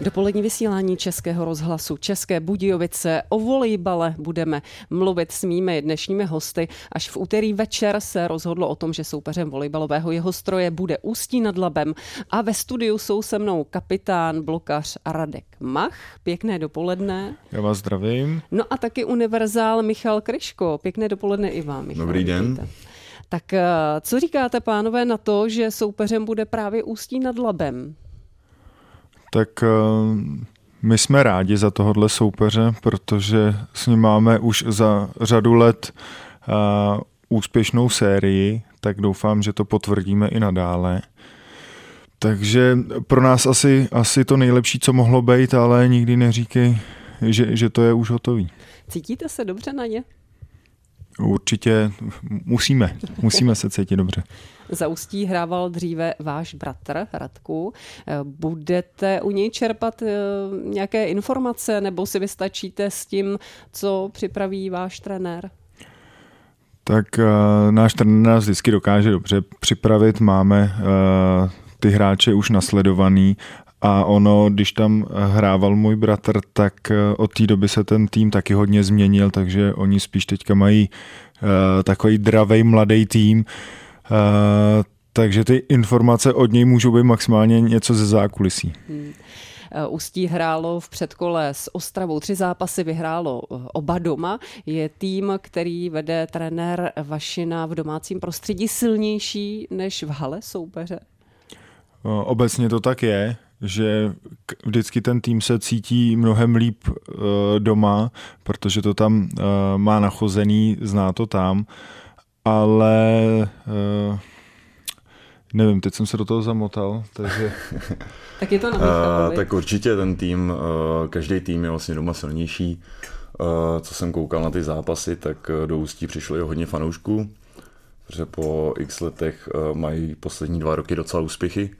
Dopolední vysílání Českého rozhlasu České Budějovice. O volejbale budeme mluvit s mými dnešními hosty. Až v úterý večer se rozhodlo o tom, že soupeřem volejbalového Jihostroje bude Ústí nad Labem. A ve studiu jsou se mnou kapitán, blokař Radek Mach. Pěkné dopoledne. Já vás zdravím. No a taky univerzál Michal Kryško. Pěkné dopoledne i vám, Michal. Dobrý den. Vidíte. Tak co říkáte, pánové, na to, že soupeřem bude právě Ústí nad Labem? Tak my jsme rádi za tohodle soupeře, protože s ním máme už za řadu let úspěšnou sérii, tak doufám, že to potvrdíme i nadále. Takže pro nás asi to nejlepší, co mohlo být, ale nikdy neříkej, že to je už hotový. Cítíte se dobře na ně? Určitě musíme se cítit dobře. Za Ústí hrával dříve váš bratr Radku. Budete u něj čerpat nějaké informace nebo si vystačíte s tím, co připraví váš trenér? Tak náš trenér nás vždycky dokáže dobře připravit. Máme ty hráče už nasledovaný a ono, když tam hrával můj bratr, tak od té doby se ten tým taky hodně změnil, takže oni spíš teďka mají takový dravej mladý tým, takže ty informace od něj můžou být maximálně něco ze zákulisí. Ústí hrálo v předkole s Ostravou. 3 zápasy vyhrálo oba doma. Je tým, který vede trenér Vašina v domácím prostředí, silnější než v hale soupeře? Obecně to tak je, že vždycky ten tým se cítí mnohem líp doma, protože to tam má nachozený, zná to tam, ale nevím, teď jsem se do toho zamotal, takže... Tak je to na Michalovi. Tak určitě ten tým, každý tým je vlastně doma silnější. Co jsem koukal na ty zápasy, tak do Ústí přišlo i hodně fanoušků, protože po x letech mají poslední 2 roky docela úspěchy.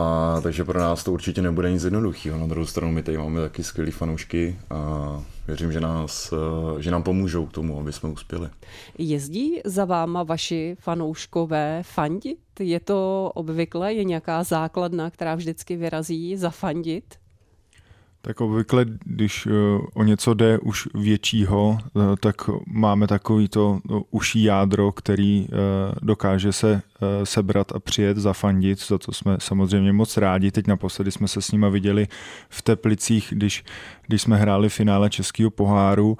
A takže pro nás to určitě nebude nic jednoduchého. Na druhou stranu my tady máme taky skvělý fanoušky a věřím, že nám pomůžou k tomu, aby jsme uspěli. Jezdí za váma vaši fanouškové fandit? Je to obvykle? Je nějaká základna, která vždycky vyrazí za fandit? Tak obvykle, když o něco jde už většího, tak máme takový to uší jádro, který dokáže se sebrat a přijet, zafandit, za to jsme samozřejmě moc rádi. Teď naposledy jsme se s nima viděli v Teplicích, když jsme hráli finále Českého poháru.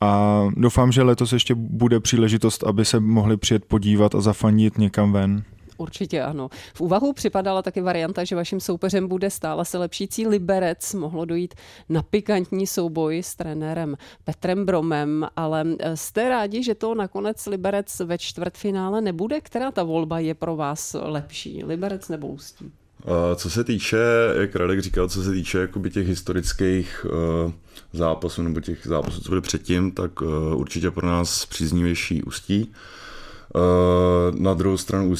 A doufám, že letos ještě bude příležitost, aby se mohli přijet podívat a zafandit někam ven. Určitě ano. V úvahu připadala taky varianta, že vaším soupeřem bude stále se lepšící Liberec. Mohlo dojít na pikantní souboj s trenérem Petrem Bromem, ale jste rádi, že to nakonec Liberec ve čtvrtfinále nebude? Která ta volba je pro vás lepší? Liberec nebo Ústí? Co se týče, jak Radek říkal, co se týče jakoby těch historických zápasů nebo těch zápasů, co byly předtím, tak určitě pro nás příznivější Ústí. Na druhou stranu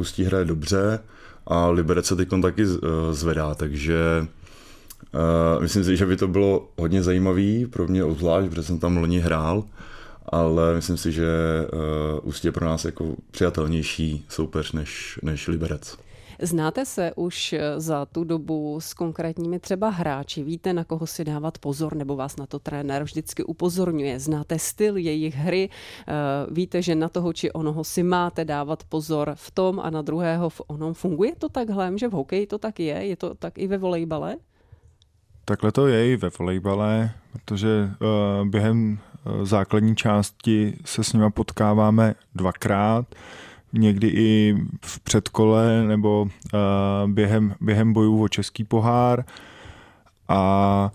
Ústí hraje dobře a Liberec se teď taky zvedá, takže myslím si, že by to bylo hodně zajímavý, pro mě obzvlášť, protože jsem tam loni hrál, ale myslím si, že Ústí je pro nás jako přijatelnější soupeř než Liberec. Znáte se už za tu dobu s konkrétními třeba hráči? Víte, na koho si dávat pozor, nebo vás na to trenér vždycky upozorňuje? Znáte styl jejich hry? Víte, že na toho či onoho si máte dávat pozor v tom a na druhého v onom? Funguje to takhle, že v hokeji to tak je? Je to tak i ve volejbale? Takhle to je i ve volejbale, protože během základní části se s nima potkáváme 2krát. Někdy i v předkole nebo během bojů o Český pohár. A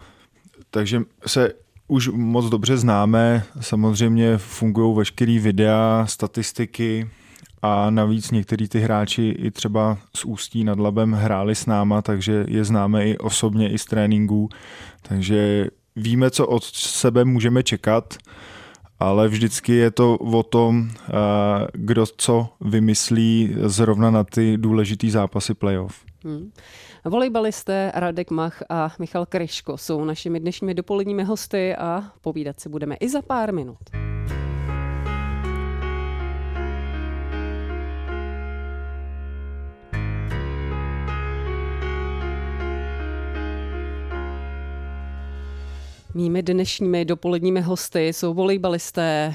takže se už moc dobře známe. Samozřejmě fungují veškerý videa, statistiky a navíc některý ty hráči i třeba z Ústí nad Labem hráli s náma, takže je známe i osobně, i z tréninků. Takže víme, co od sebe můžeme čekat. Ale vždycky je to o tom, kdo co vymyslí zrovna na ty důležitý zápasy playoff. Volejbalisté Radek Mach a Michal Kryško jsou našimi dnešními dopoledními hosty a povídat si budeme i za pár minut. Mými dnešními dopoledními hosty jsou volejbalisté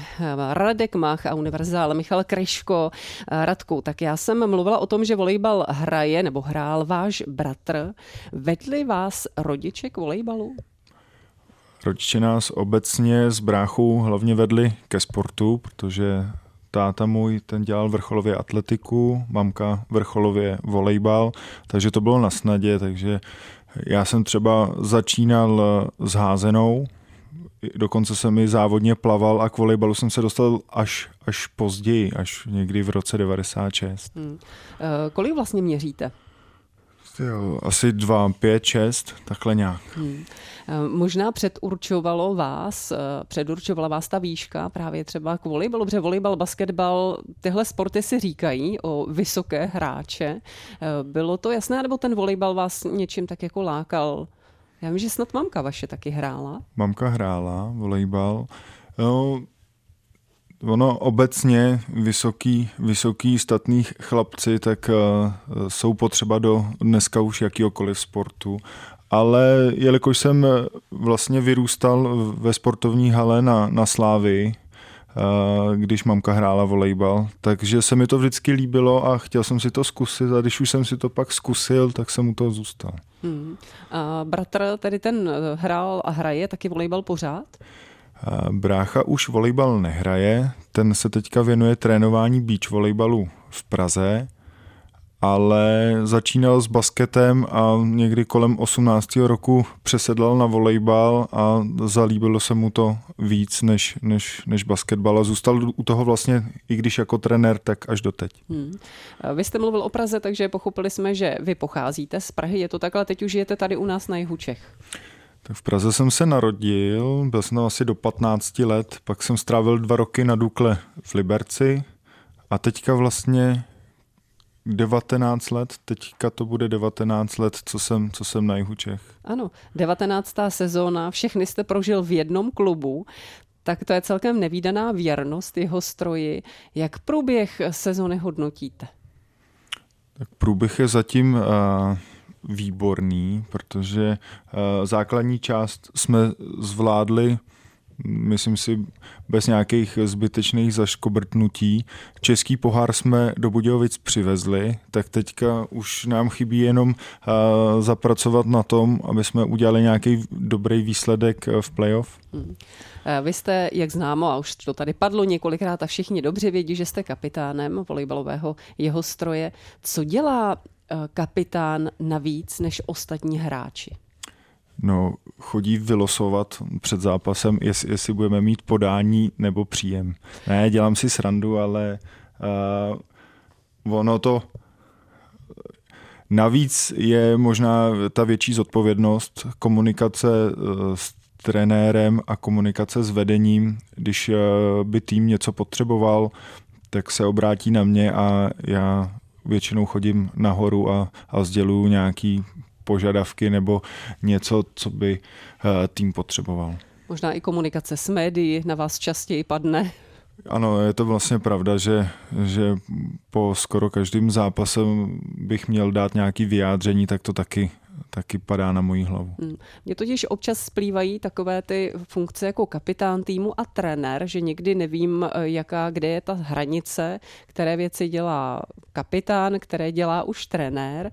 Radek Mach a univerzál Michal Kryško. Radku, tak já jsem mluvila o tom, že volejbal hraje nebo hrál váš bratr. Vedli vás rodiče k volejbalu? Rodiče nás obecně s bráchou hlavně vedli ke sportu, protože táta můj, ten dělal vrcholově atletiku, mamka vrcholově volejbal, takže to bylo na snadě, takže já jsem třeba začínal s házenou, dokonce jsem i závodně plaval a k volejbalu jsem se dostal až později, až někdy v roce 96. Kolik vlastně měříte? Jo, asi 2, 5, 6, takhle nějak. Možná předurčovala vás ta výška právě třeba k volejbalu, protože volejbal, basketbal, tyhle sporty si říkají o vysoké hráče. Bylo to jasné, nebo ten volejbal vás něčím tak jako lákal? Já vím, že snad mamka vaše taky hrála. Mamka hrála volejbal. No, ono obecně vysoký statných chlapci tak jsou potřeba do dneska už jakýhokoliv sportu. Ale jelikož jsem vlastně vyrůstal ve sportovní hale na Slávii, když mamka hrála volejbal, takže se mi to vždycky líbilo a chtěl jsem si to zkusit a když už jsem si to pak zkusil, tak jsem u toho zůstal. A bratr tedy ten hrál a hraje taky volejbal pořád? Brácha už volejbal nehraje, ten se teďka věnuje trénování beach volejbalu v Praze, ale začínal s basketem a někdy kolem 18. roku přesedlal na volejbal a zalíbilo se mu to víc než basketbal a zůstal u toho vlastně, i když jako trenér, tak až doteď. Vy jste mluvil o Praze, takže pochopili jsme, že vy pocházíte z Prahy, je to takhle, teď už žijete tady u nás na jihu Čech. V Praze jsem se narodil, byl jsem tam asi do 15 let, pak jsem strávil 2 roky na Dukle v Liberci a teďka vlastně 19 let, teďka to bude 19 let, co jsem na jihu Čech. Ano, 19. sezóna, všechny jste prožil v jednom klubu, tak to je celkem nevídaná věrnost Jihostroji. Jak průběh sezóny hodnotíte? Tak průběh je zatím výborný, protože základní část jsme zvládli, myslím si, bez nějakých zbytečných zaškobrtnutí. Český pohár jsme do Budějovic přivezli, tak teďka už nám chybí jenom zapracovat na tom, aby jsme udělali nějaký dobrý výsledek v playoff. Vy jste, jak známo, a už to tady padlo několikrát a všichni dobře vědí, že jste kapitánem volejbalového Jihostroje. Co dělá kapitán navíc než ostatní hráči? No, chodí vylosovat před zápasem, jestli budeme mít podání nebo příjem. Ne, dělám si srandu, ale ono to navíc je možná ta větší zodpovědnost, komunikace s trenérem a komunikace s vedením, když by tým něco potřeboval, tak se obrátí na mě a já většinou chodím nahoru a sděluju nějaký požadavky nebo něco, co by tým potřeboval. Možná i komunikace s médií na vás častěji padne. Ano, je to vlastně pravda, že po skoro každém zápase bych měl dát nějaké vyjádření, tak to taky padá na moji hlavu. Mně totiž občas splývají takové ty funkce jako kapitán týmu a trenér, že nikdy nevím, kde je ta hranice, které věci dělá kapitán, které dělá už trenér.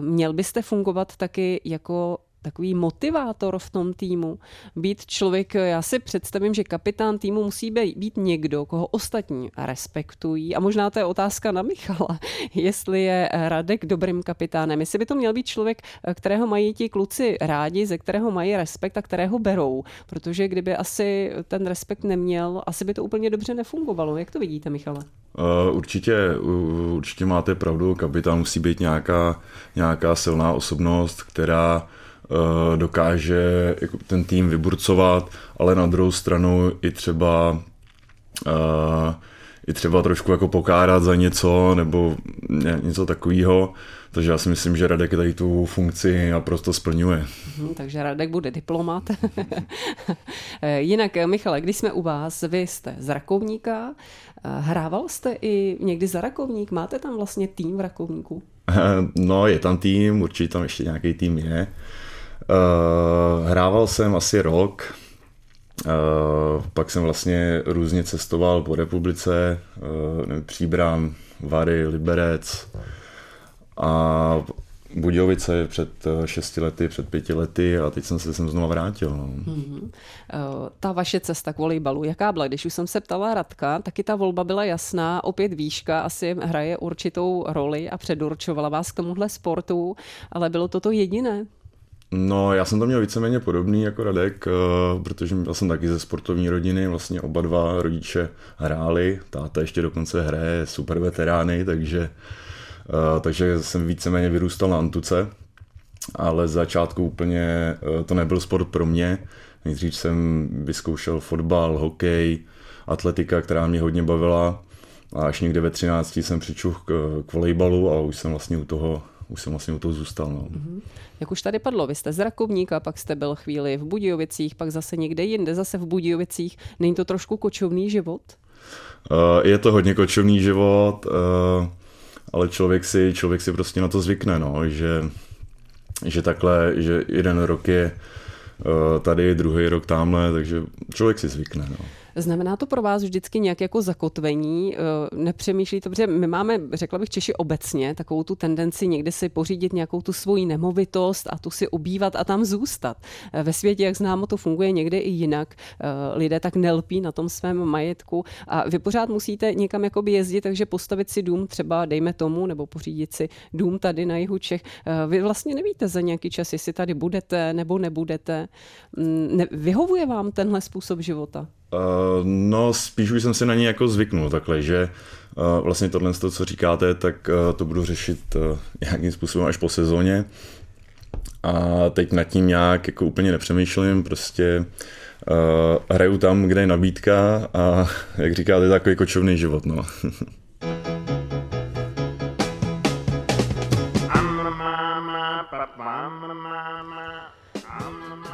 Měl byste fungovat taky jako takový motivátor v tom týmu. Být člověk, já si představím, že kapitán týmu musí být někdo, koho ostatní respektují. A možná to je otázka na Michala, jestli je Radek dobrým kapitánem. Jestli by to měl být člověk, kterého mají ti kluci rádi, ze kterého mají respekt a kterého berou. Protože kdyby asi ten respekt neměl, asi by to úplně dobře nefungovalo. Jak to vidíte, Michale? Určitě máte pravdu. Kapitán musí být nějaká silná osobnost, která dokáže ten tým vyburcovat, ale na druhou stranu i třeba trošku jako pokárat za něco nebo něco takového. Takže já si myslím, že Radek tady tu funkci naprosto splňuje. Takže Radek bude diplomat. Jinak, Michale, když jsme u vás, vy jste z Rakovníka, hrával jste i někdy za Rakovník, máte tam vlastně tým v Rakovníku? No, je tam tým, určitě tam ještě nějaký tým je. Hrával jsem asi rok, Pak jsem vlastně různě cestoval po republice, Příbram, Vary, Liberec a Budějovice před 6 lety, před 5 lety a teď jsem se sem znovu vrátil. Ta vaše cesta k volejbalu, jaká byla? Když už jsem se ptala Radka, taky ta volba byla jasná, opět výška asi hraje určitou roli a předurčovala vás k tomuhle sportu, ale bylo to jediné? No, já jsem to měl víceméně podobný jako Radek, protože já jsem taky ze sportovní rodiny, vlastně oba dva rodiče hráli, táta ještě dokonce hraje super veterány, takže jsem víceméně vyrůstal na antuce, ale z začátku úplně to nebyl sport pro mě. Nejdřív jsem vyzkoušel fotbal, hokej, atletika, která mě hodně bavila a až někde ve 13 jsem přičuch k volejbalu a už jsem vlastně u toho zůstal. No. Jak už tady padlo, vy jste z Rakovníka, pak jste byl chvíli v Budějovicích, pak zase někde jinde, zase v Budějovicích. Není to trošku kočovný život? Je to hodně kočovný život, ale člověk si prostě na to zvykne, no, že takhle, že jeden rok je tady, druhý rok tamhle, takže člověk si zvykne. No. Znamená to pro vás vždycky nějak jako zakotvení? Nepřemýšlíte, protože my máme, řekla bych, Češi obecně takovou tu tendenci někde si pořídit nějakou tu svoji nemovitost a tu si obývat a tam zůstat. Ve světě, jak známo, to funguje někde i jinak. Lidé tak nelpí na tom svém majetku a vy pořád musíte někam jakoby jezdit, takže postavit si dům třeba, dejme tomu, nebo pořídit si dům tady na jihu Čech. Vy vlastně nevíte za nějaký čas, jestli tady budete nebo nebudete. Vyhovuje vám tenhle způsob života? No, spíš už jsem se na něj jako zvyknul takhle, že vlastně tohle, co říkáte, tak to budu řešit nějakým způsobem až po sezóně. A teď nad tím nějak jako úplně nepřemýšlím, prostě hraju tam, kde je nabídka a jak říkáte, takový kočovný život, no.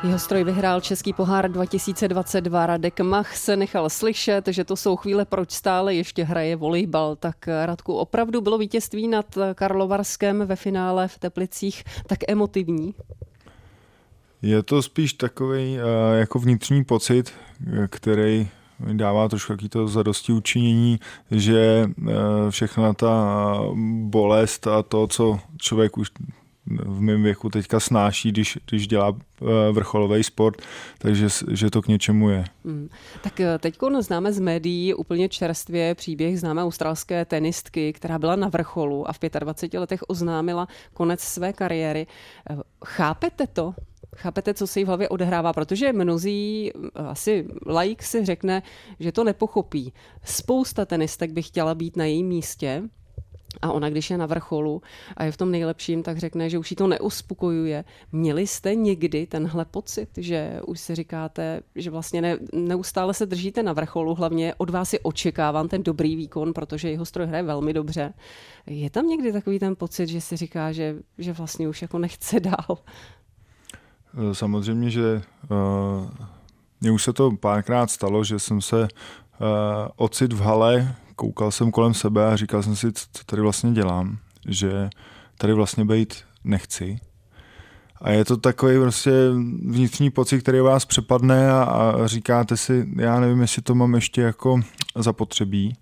Jihostroj vyhrál Český pohár 2022. Radek Mach se nechal slyšet, že to jsou chvíle, proč stále ještě hraje volejbal. Tak Radku, opravdu bylo vítězství nad Karlovarskem ve finále v Teplicích tak emotivní? Je to spíš takový jako vnitřní pocit, který dává trošku to zadosti učinění, že všechna ta bolest a to, co člověk už v mém věku teďka snáší, když dělá vrcholový sport, takže že to k něčemu je. Tak teď známe z médií úplně čerstvě příběh známé australské tenistky, která byla na vrcholu a v 25 letech oznámila konec své kariéry. Chápete to? Chápete, co se jí v hlavě odehrává? Protože mnozí, asi laik si řekne, že to nepochopí. Spousta tenistek by chtěla být na jejím místě, a ona, když je na vrcholu a je v tom nejlepším, tak řekne, že už jí to neuspokojuje. Měli jste někdy tenhle pocit, že už si říkáte, že vlastně neustále se držíte na vrcholu, hlavně od vás je očekáván ten dobrý výkon, protože Jihostroj hraje velmi dobře. Je tam někdy takový ten pocit, že si říká, že vlastně už jako nechce dál? Samozřejmě, že mně už se to párkrát stalo, že jsem se ocit v hale, koukal jsem kolem sebe a říkal jsem si, co tady vlastně dělám, že tady vlastně být nechci. A je to takový prostě vnitřní pocit, který vás přepadne a říkáte si, já nevím, jestli to mám ještě jako zapotřebí.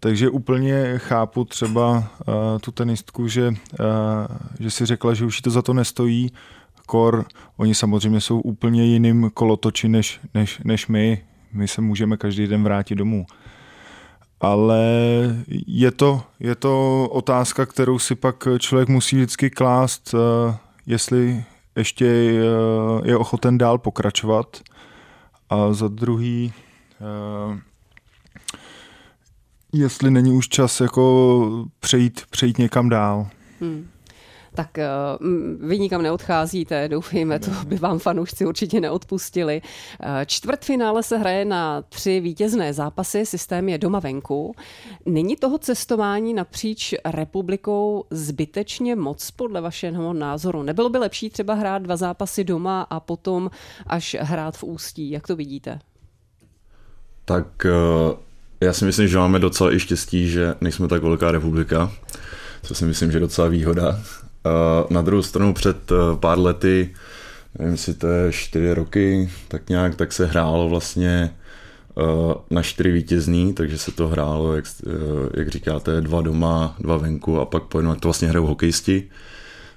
Takže úplně chápu třeba tu tenistku, že si řekla, že už jí to za to nestojí. Oni samozřejmě jsou úplně jiným kolotoči než my. My se můžeme každý den vrátit domů. Ale je to otázka, kterou si pak člověk musí vždycky klást, jestli ještě je ochoten dál pokračovat. A za druhý, jestli není už čas jako přejít někam dál. Tak vy nikam neodcházíte, doufejme, to by vám fanoušci určitě neodpustili. Čtvrtfinále se hraje na 3 vítězné zápasy, systém je doma venku. Není toho cestování napříč republikou zbytečně moc podle vašeho názoru? Nebylo by lepší třeba hrát 2 zápasy doma a potom až hrát v Ústí? Jak to vidíte? Tak já si myslím, že máme docela i štěstí, že nejsme tak velká republika, co si myslím, že je docela výhoda. Na druhou stranu před pár lety nevím, jestli to je 4 roky, tak nějak, tak se hrálo vlastně na 4 vítězný, takže se to hrálo, jak říkáte, 2 doma, 2 venku a pak pojednou, to vlastně hrajou hokejisti,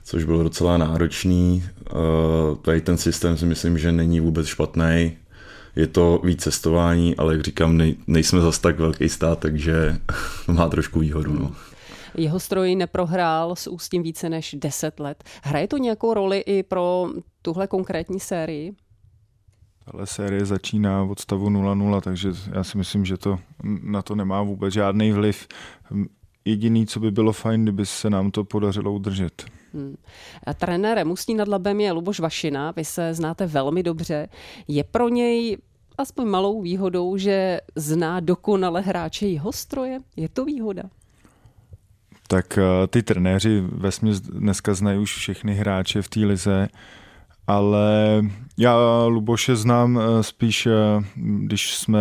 což bylo docela náročný. Tady ten systém si myslím, že není vůbec špatný. Je to víc cestování, ale jak říkám, nejsme zas tak velký stát, takže má trošku výhodu. No. Jihostroj neprohrál s Ústím více než 10 let. Hraje to nějakou roli i pro tuhle konkrétní sérii? Tahle série začíná od stavu 0-0, takže já si myslím, že to na to nemá vůbec žádný vliv. Jediný, co by bylo fajn, kdyby se nám to podařilo udržet. Trenérem Ústí nad Labem je Luboš Vašina, vy se znáte velmi dobře. Je pro něj aspoň malou výhodou, že zná dokonale hráče Jihostroje? Je to výhoda? Tak ty trenéři vesměs dneska znají už všechny hráče v té lize, ale já Luboše znám spíš, když jsme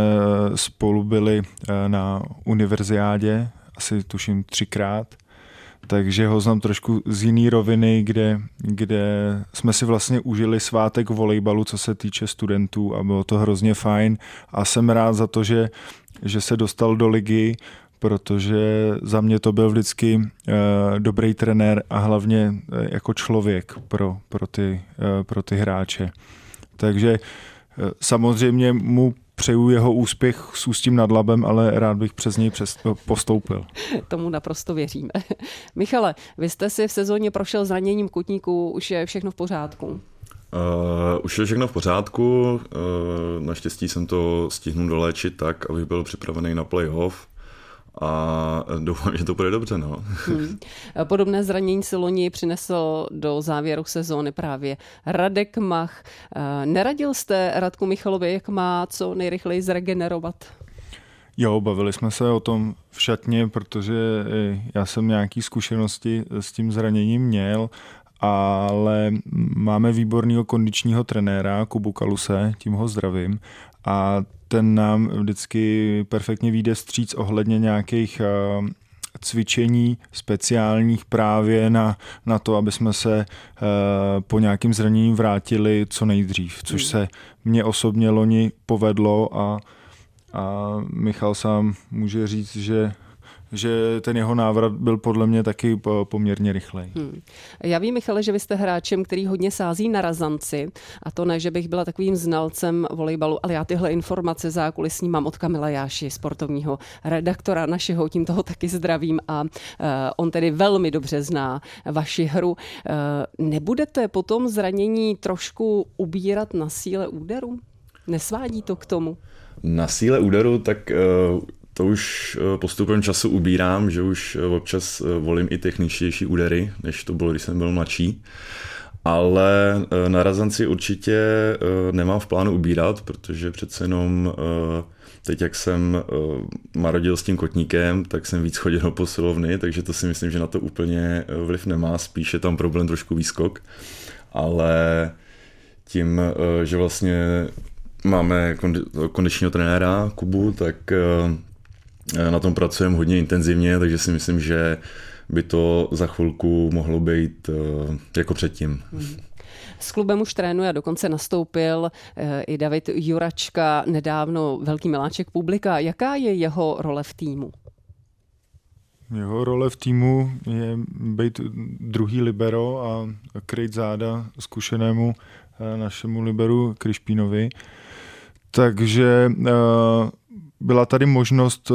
spolu byli na univerziádě, asi tuším 3krát, takže ho znám trošku z jiný roviny, kde jsme si vlastně užili svátek volejbalu, co se týče studentů, a bylo to hrozně fajn a jsem rád za to, že se dostal do ligy, protože za mě to byl vždycky dobrý trenér a hlavně jako člověk pro ty hráče. Takže samozřejmě mu přeju jeho úspěch s Ústím nad Labem, ale rád bych přes něj postoupil. Tomu naprosto věříme. Michale, vy jste si v sezóně prošel zraněním kotníku, už je všechno v pořádku? Už je všechno v pořádku, naštěstí jsem to stihnul doléčit tak, abych byl připravený na playoff. A doufám, že to bude dobře. No. Podobné zranění si loni přinesl do závěru sezóny právě Radek Mach. Neradil jste Radku Michalovi, jak má co nejrychleji zregenerovat? Jo, bavili jsme se o tom v šatně, protože já jsem nějaké zkušenosti s tím zraněním měl, ale máme výborného kondičního trenéra Kubu Kaluse, tím ho zdravím, a ten nám vždycky perfektně vyjde vstříc ohledně nějakých cvičení speciálních právě na to, aby jsme se po nějakým zranění vrátili co nejdřív, což se mně osobně loni povedlo a Michal sám může říct, že ten jeho návrat byl podle mě taky poměrně rychlej. Já vím, Michale, že vy jste hráčem, který hodně sází na razanci, a to ne, že bych byla takovým znalcem volejbalu, ale já tyhle informace zákulisní mám od Kamila Jáši, sportovního redaktora našeho, tím toho taky zdravím, a on tedy velmi dobře zná vaši hru. Nebudete potom zranění trošku ubírat na síle úderu? Nesvádí to k tomu? Na síle úderu tak... To už postupem času ubírám, že už občas volím i techničtější údery, než to bylo, když jsem byl mladší. Ale na razanci určitě nemám v plánu ubírat, protože přece jenom teď, jak jsem marodil s tím kotníkem, tak jsem víc chodil do posilovny, takže to si myslím, že na to úplně vliv nemá, spíš je tam problém trošku výskok. Ale tím, že vlastně máme kondičního trenéra Kubu, tak... Na tom pracujeme hodně intenzivně, takže si myslím, že by to za chvilku mohlo být jako předtím. S klubem už trénuje a dokonce nastoupil i David Juračka, nedávno velký miláček publika. Jaká je jeho role v týmu? Jeho role v týmu je být druhý libero a kryt záda zkušenému našemu liberu Kryšpínovi. Takže... Byla tady možnost,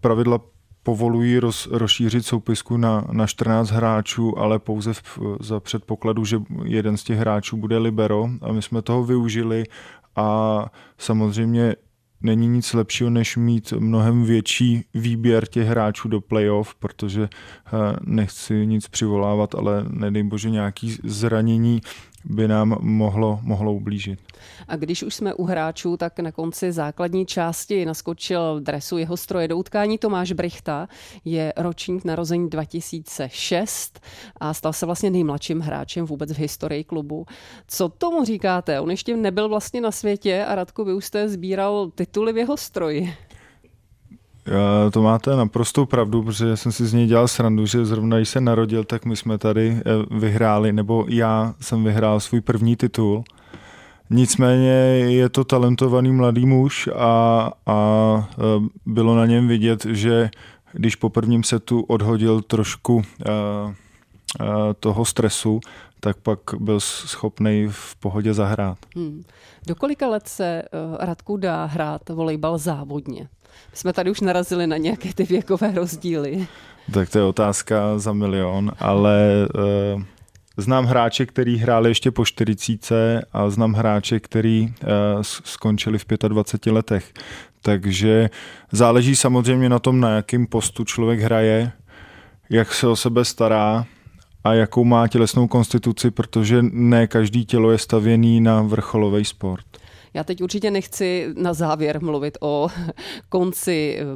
pravidla povolují rozšířit soupisku na 14 hráčů, ale pouze za předpokladu, že jeden z těch hráčů bude libero, a my jsme toho využili, a samozřejmě není nic lepšího, než mít mnohem větší výběr těch hráčů do playoff, protože nechci nic přivolávat, ale nedej bože nějaký zranění by nám mohlo ublížit. A když už jsme u hráčů, tak na konci základní části naskočil v dresu Jihostroje do utkání Tomáš Brychta. Je ročník narození 2006 a stal se vlastně nejmladším hráčem vůbec v historii klubu. Co tomu říkáte? On ještě nebyl vlastně na světě a Radku, vy už jste sbíral tituly v Jihostroji. To máte naprostou pravdu, protože jsem si z něj dělal srandu, že zrovna když se narodil, tak my jsme tady vyhráli, nebo já jsem vyhrál svůj první titul. Nicméně je to talentovaný mladý muž a bylo na něm vidět, že když po prvním setu odhodil trošku toho stresu, tak pak byl schopný v pohodě zahrát. Do kolika let se Radku dá hrát volejbal závodně? My jsme tady už narazili na nějaké ty věkové rozdíly. Tak to je otázka za milion, ale znám hráče, který hráli ještě po 40 a znám hráče, který skončili v 25 letech. Takže záleží samozřejmě na tom, na jakým postu člověk hraje, jak se o sebe stará a jakou má tělesnou konstituci, protože ne každý tělo je stavěný na vrcholový sport. Já teď určitě nechci na závěr mluvit o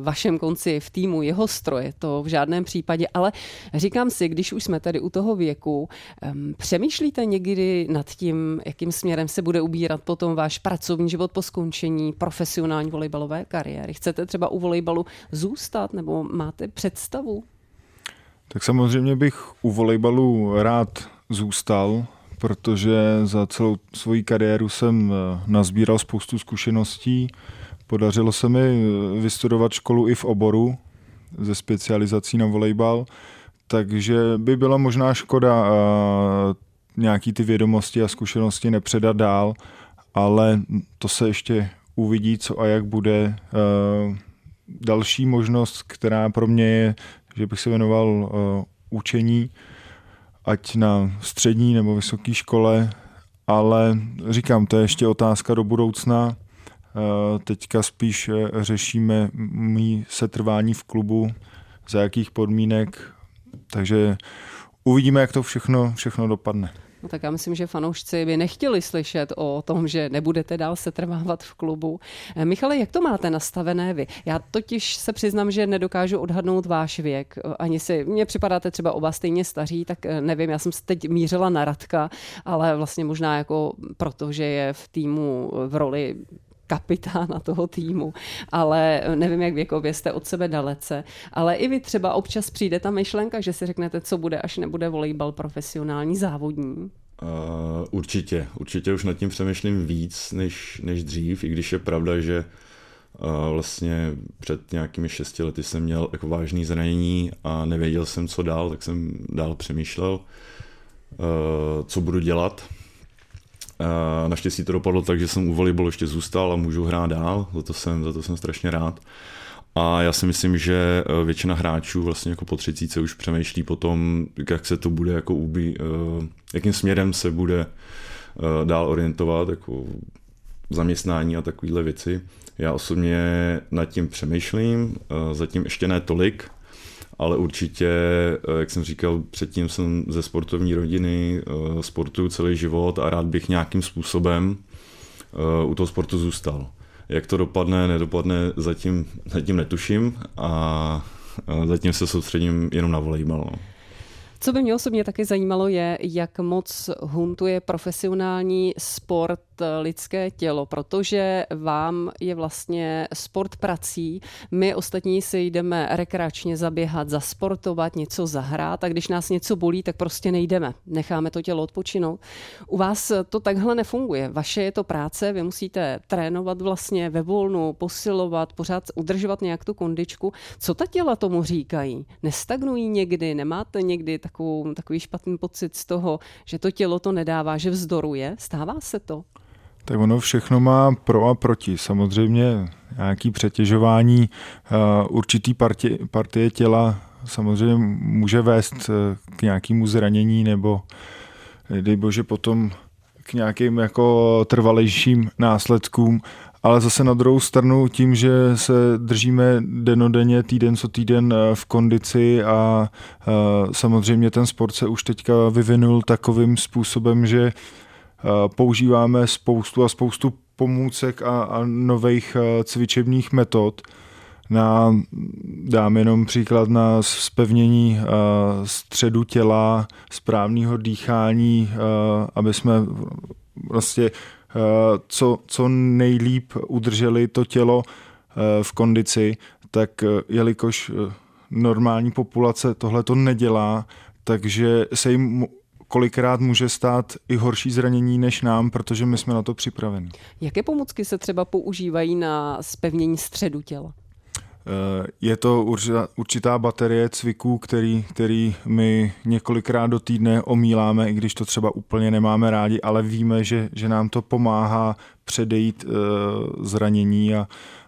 vašem konci v týmu Jihostroje, to v žádném případě, ale říkám si, když už jsme tady u toho věku, přemýšlíte někdy nad tím, jakým směrem se bude ubírat potom váš pracovní život po skončení profesionální volejbalové kariéry? Chcete třeba u volejbalu zůstat nebo máte představu? Tak samozřejmě bych u volejbalu rád zůstal, protože za celou svoji kariéru jsem nazbíral spoustu zkušeností. Podařilo se mi vystudovat školu i v oboru se specializací na volejbal, takže by byla možná škoda nějaký ty vědomosti a zkušenosti nepředat dál, ale to se ještě uvidí, co a jak bude. Další možnost, která pro mě je, že bych se věnoval učení, ať na střední nebo vysoké škole, ale říkám, to je ještě otázka do budoucna. Teďka spíš řešíme mý setrvání v klubu, za jakých podmínek, takže uvidíme, jak to všechno dopadne. No tak já myslím, že fanoušci by nechtěli slyšet o tom, že nebudete dál setrvávat v klubu. Michale, jak to máte nastavené vy? Já totiž se přiznám, že nedokážu odhadnout váš věk. Mně připadáte třeba oba stejně staří, tak nevím, já jsem se teď mířila na Radka, ale vlastně možná jako proto, že je v týmu v roli kapitána toho týmu, ale nevím, jak věkově jste od sebe dalece. Ale i vy třeba občas přijde ta myšlenka, že si řeknete, co bude, až nebude volejbal profesionální závodní? Určitě už nad tím přemýšlím víc než dřív, i když je pravda, že vlastně před nějakými 6 lety jsem měl jako vážný zranění a nevěděl jsem, co dál, tak jsem dál přemýšlel, co budu dělat. Naštěstí to dopadlo tak, že jsem u volejbalu ještě zůstal a můžu hrát dál, za to jsem strašně rád. A já si myslím, že většina hráčů vlastně jako po 30 už přemýšlí po tom, jak se to bude jako jakým směrem se bude dál orientovat, jako zaměstnání a takovéhle věci. Já osobně nad tím přemýšlím, zatím ještě ne tolik, ale určitě, jak jsem říkal, předtím jsem ze sportovní rodiny, sportuju celý život a rád bych nějakým způsobem u toho sportu zůstal. Jak to dopadne, nedopadne, zatím netuším a zatím se soustředím jenom na volejbal. Co by mě osobně taky zajímalo je, jak moc huntuje profesionální sport lidské tělo, protože vám je vlastně sport prací. My ostatní si jdeme rekreačně zaběhat, zasportovat, něco zahrát a když nás něco bolí, tak prostě nejdeme. Necháme to tělo odpočinout. U vás to takhle nefunguje. Vaše je to práce, vy musíte trénovat vlastně ve volnu, posilovat, pořád udržovat nějak tu kondičku. Co ta těla tomu říkají? Nestagnují někdy? Nemáte někdy takový špatný pocit z toho, že to tělo to nedává, že vzdoruje? Stává se to? Tak ono všechno má pro a proti. Samozřejmě nějaké přetěžování určitý partie těla samozřejmě může vést k nějakému zranění nebo dej bože potom k nějakým jako trvalejším následkům. Ale zase na druhou stranu tím, že se držíme dennodenně, týden co týden v kondici a samozřejmě ten sport se už teďka vyvinul takovým způsobem, že používáme spoustu pomůcek a nových cvičebních metod. Dám jenom příklad na zpevnění středu těla, správného dýchání, aby jsme prostě co nejlíp udrželi to tělo v kondici, tak jelikož normální populace tohle to nedělá, takže se jim kolikrát může stát i horší zranění než nám, protože my jsme na to připraveni. Jaké pomůcky se třeba používají na zpevnění středu těla? Je to určitá baterie cviků, který my několikrát do týdne omíláme, i když to třeba úplně nemáme rádi, ale víme, že nám to pomáhá předejít zranění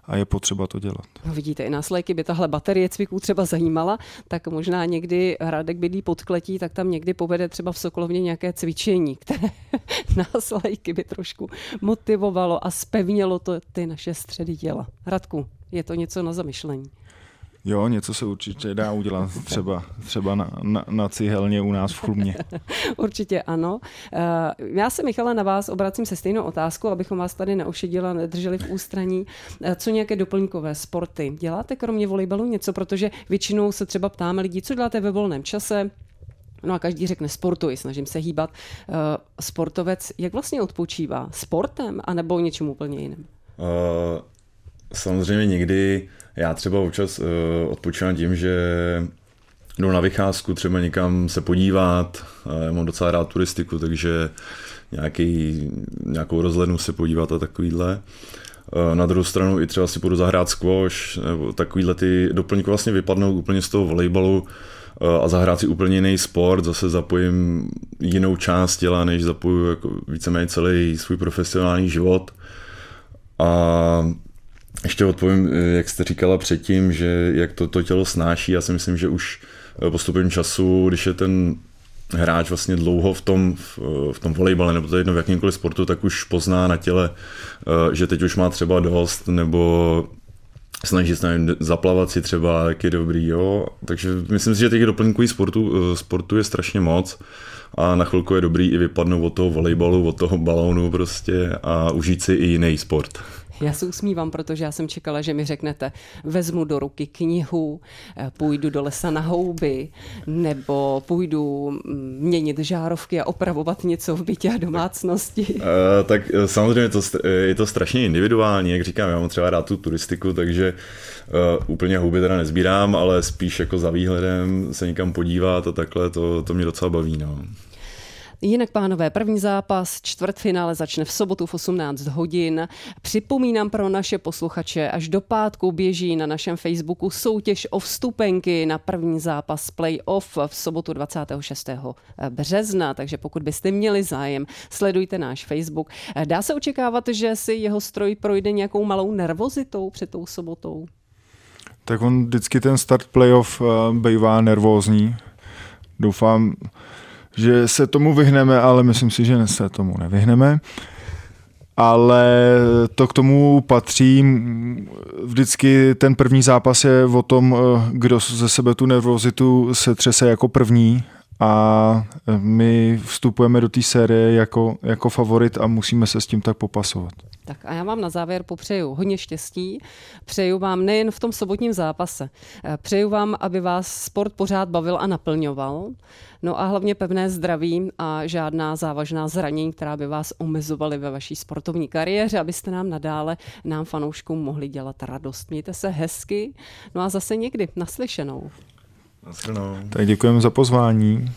a je potřeba to dělat. No vidíte, i nás léky by tahle baterie cviků třeba zajímala, tak možná někdy Radek bydlí pod Kletí, tak tam někdy povede třeba v Sokolovně nějaké cvičení, které nás léky by trošku motivovalo a zpevnilo to ty naše středy těla. Radku, je to něco na zamyšlení? Jo, něco se určitě dá udělat, třeba na cihelně u nás v Chlumně. Určitě ano. Já se, Michale, na vás obracím se stejnou otázkou, abychom vás tady neošedili a nedrželi v ústraní. Co nějaké doplňkové sporty? Děláte kromě volejbalu něco? Protože většinou se třeba ptáme lidí, co děláte ve volném čase? No a každý řekne sportuji, snažím se hýbat. Sportovec jak vlastně odpočívá? Sportem anebo něčím úplně jiným? Samozřejmě někdy, já třeba občas odpočívám tím, že jdu na vycházku, třeba někam se podívat, já mám docela rád turistiku, takže nějakou rozhlednu se podívat a takovýhle. Na druhou stranu i třeba si půjdu zahrát squash, nebo takovýhle ty doplňky vlastně vypadnou úplně z toho volejbalu a zahrát si úplně jiný sport, zase zapojím jinou část těla, než zapoju jako víceméně celý svůj profesionální život. A ještě odpovím, jak jste říkala předtím, že jak to tělo snáší. Já si myslím, že už postupem času, když je ten hráč vlastně dlouho v tom volejbale nebo to jedno v jakýmkoliv sportu, tak už pozná na těle, že teď už má třeba dost, nebo snaží se zaplavat si třeba, tak je dobrý. Jo. Takže myslím si, že těch doplňkových sportu je strašně moc a na chvilku je dobrý i vypadnout od toho volejbalu, od toho balónu prostě a užít si i jiný sport. Já se usmívám, protože já jsem čekala, že mi řeknete, vezmu do ruky knihu, půjdu do lesa na houby, nebo půjdu měnit žárovky a opravovat něco v bytě a domácnosti. Tak samozřejmě je to strašně individuální, jak říkám, já mám třeba rád tu turistiku, takže úplně houby teda nezbírám, ale spíš jako za výhledem se někam podívat a takhle, to mě docela baví, no. Jinak, pánové, první zápas, čtvrtfinále začne v sobotu v 18 hodin. Připomínám pro naše posluchače, až do pátku běží na našem Facebooku soutěž o vstupenky na první zápas playoff v sobotu 26. března, takže pokud byste měli zájem, sledujte náš Facebook. Dá se očekávat, že si Jihostroj projde nějakou malou nervozitou před tou sobotou? Tak on vždycky ten start playoff bývá nervózní. Doufám, že se tomu vyhneme, ale myslím si, že se tomu nevyhneme. Ale to k tomu patří. Vždycky ten první zápas je o tom, kdo ze sebe tu nervozitu se třese jako první a my vstupujeme do té série jako favorit a musíme se s tím tak popasovat. Tak a já vám na závěr popřeju hodně štěstí. Přeju vám nejen v tom sobotním zápase. Přeju vám, aby vás sport pořád bavil a naplňoval. No a hlavně pevné zdraví a žádná závažná zranění, která by vás omezovaly ve vaší sportovní kariéře, abyste nám fanouškům mohli dělat radost. Mějte se hezky. No a zase někdy naslyšenou. Tak děkujeme za pozvání.